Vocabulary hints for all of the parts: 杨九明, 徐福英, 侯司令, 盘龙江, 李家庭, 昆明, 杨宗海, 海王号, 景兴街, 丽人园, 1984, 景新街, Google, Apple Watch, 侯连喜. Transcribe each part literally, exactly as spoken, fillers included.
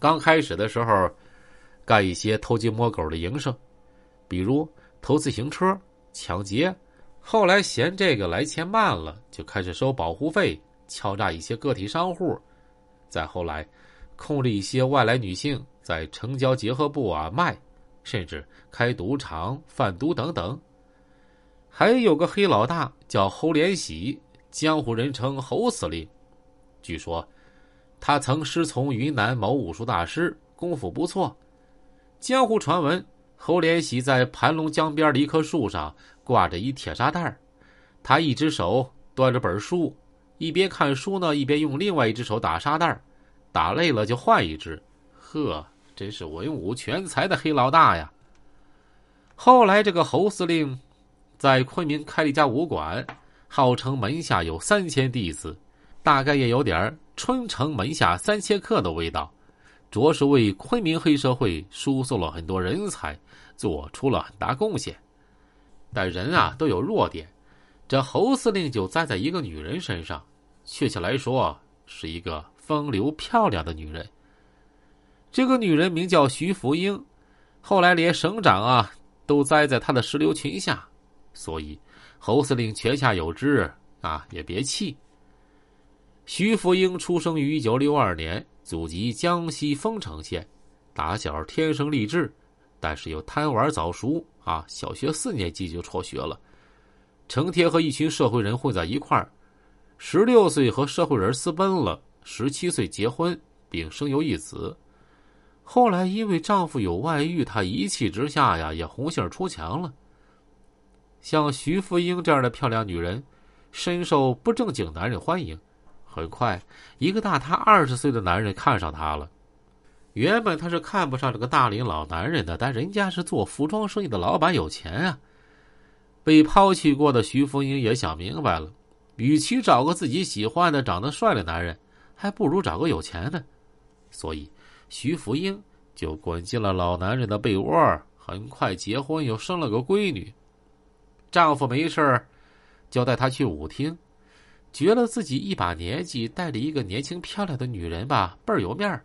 刚开始的时候，干一些偷鸡摸狗的营生，比如偷自行车、抢劫。后来嫌这个来钱慢了，就开始收保护费，敲诈一些个体商户。再后来，控制一些外来女性在城郊结合部啊卖，甚至开赌场、贩毒等等。还有个黑老大叫侯连喜，江湖人称侯司令。据说他曾师从云南某武术大师，功夫不错。江湖传闻，侯连喜在盘龙江边的一棵树上挂着一铁砂袋，他一只手端着本书，一边看书呢，一边用另外一只手打砂袋，打累了就换一只。呵，真是文武全才的黑老大呀！后来这个侯司令在昆明开了一家武馆，号称门下有三千弟子，大概也有点春城门下三千客的味道，着实为昆明黑社会输送了很多人才，做出了很大贡献。但人啊都有弱点，这侯司令就栽在一个女人身上，确切来说是一个风流漂亮的女人。这个女人名叫徐福英，后来连省长啊都栽在她的石榴裙下。所以侯司令泉下有知啊，也别气。徐福英出生于一九六二年，祖籍江西丰城县，打小天生丽质，但是又贪玩早熟啊，小学四年级就辍学了，成天和一群社会人混在一块儿。十六岁和社会人私奔了，十七岁结婚并生有一子。后来因为丈夫有外遇，她一气之下呀，也红杏出墙了。像徐福英这样的漂亮女人，深受不正经男人欢迎。很快，一个大她二十岁的男人看上她了。原本她是看不上这个大龄老男人的，但人家是做服装生意的老板，有钱啊。被抛弃过的徐福英也想明白了，与其找个自己喜欢的、长得帅的男人，还不如找个有钱的。所以，徐福英就滚进了老男人的被窝，很快结婚，又生了个闺女。丈夫没事儿，就带她去舞厅，觉得自己一把年纪带着一个年轻漂亮的女人吧，倍儿有面儿。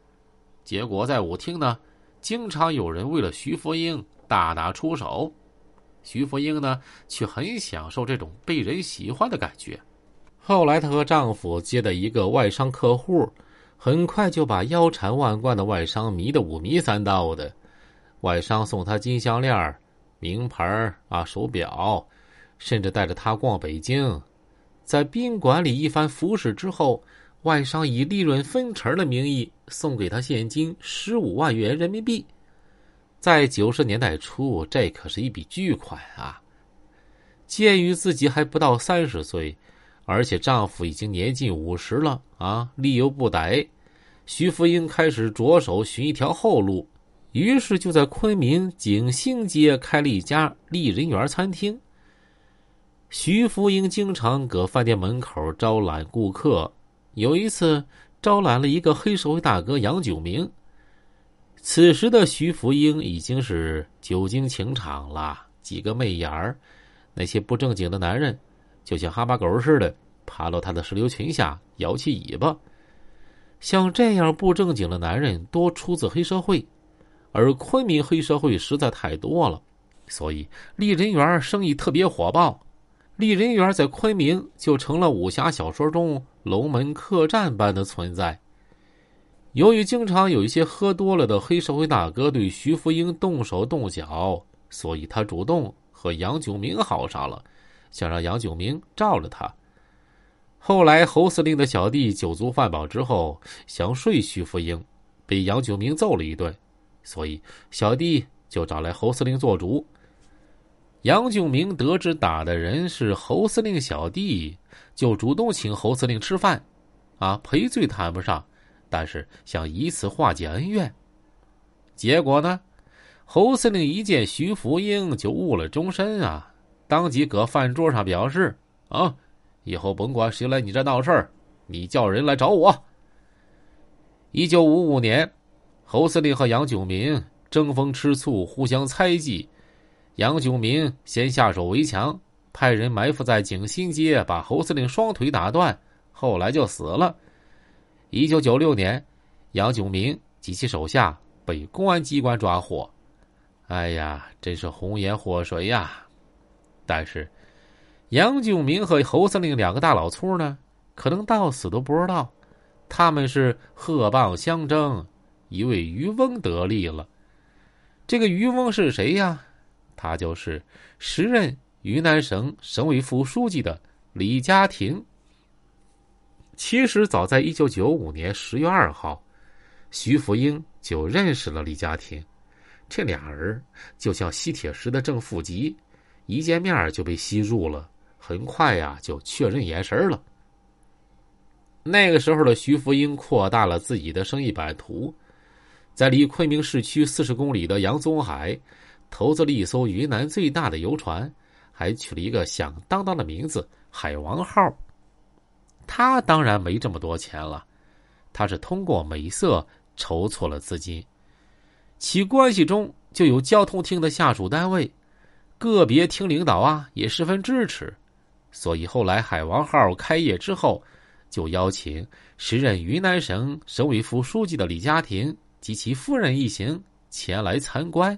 结果在舞厅呢，经常有人为了徐福英大打出手。徐福英呢，却很享受这种被人喜欢的感觉。后来她和丈夫接的一个外商客户，很快就把腰缠万贯的外商迷得五迷三道的。外商送她金项链、名牌啊、手表，甚至带着他逛北京。在宾馆里一番服侍之后，外商以利润分成的名义送给他现金十五万元人民币。在九十年代初，这可是一笔巨款啊。鉴于自己还不到三十岁，而且丈夫已经年近五十了啊，力有不逮，徐福英开始着手寻一条后路。于是就在昆明景兴街开了一家丽人园餐厅。徐福英经常搁饭店门口招揽顾客，有一次招揽了一个黑社会大哥杨九明。此时的徐福英已经是久经情场了，几个媚眼儿，那些不正经的男人就像哈巴狗似的爬到她的石榴裙下，摇起尾巴。像这样不正经的男人多出自黑社会，而昆明黑社会实在太多了，所以丽人园生意特别火爆。丽人园在昆明就成了武侠小说中龙门客栈般的存在。由于经常有一些喝多了的黑社会大哥对徐福英动手动脚，所以他主动和杨九明好上了，想让杨九明罩着他。后来侯司令的小弟酒足饭饱之后，想睡徐福英，被杨九明揍了一顿。所以小弟就找来侯司令做主。杨九明得知打的人是侯司令小弟，就主动请侯司令吃饭啊，赔罪谈不上，但是想以此化解恩怨。结果呢，侯司令一见徐福英就误了终身啊，当即搁饭桌上表示啊，以后甭管谁来你这闹事儿，你叫人来找我。一九五五年，侯司令和杨九明争风吃醋，互相猜忌。杨九明先下手为强，派人埋伏在景新街，把侯司令双腿打断，后来就死了。一九九六年，杨九明及其手下被公安机关抓获。哎呀，真是红颜祸水呀！但是杨炯明和侯司令两个大老粗呢，可能到死都不知道，他们是鹤蚌相争，一位渔翁得利了。这个渔翁是谁呀？他就是时任云南省省委副书记的李家庭。其实早在一九九五年十月二号，徐福英就认识了李家庭，这俩人就像吸铁石的正负极，一见面就被吸入了，很快呀、啊、就确认眼神了。那个时候的徐福英扩大了自己的生意版图，在离昆明市区四十公里的杨宗海投资了一艘云南最大的游船，还取了一个响当当的名字“海王号”。他当然没这么多钱了，他是通过美色筹措了资金，其关系中就有交通厅的下属单位，个别厅领导啊也十分支持，所以后来海王号开业之后，就邀请时任云南省省委副书记的李家庭及其夫人一行前来参观。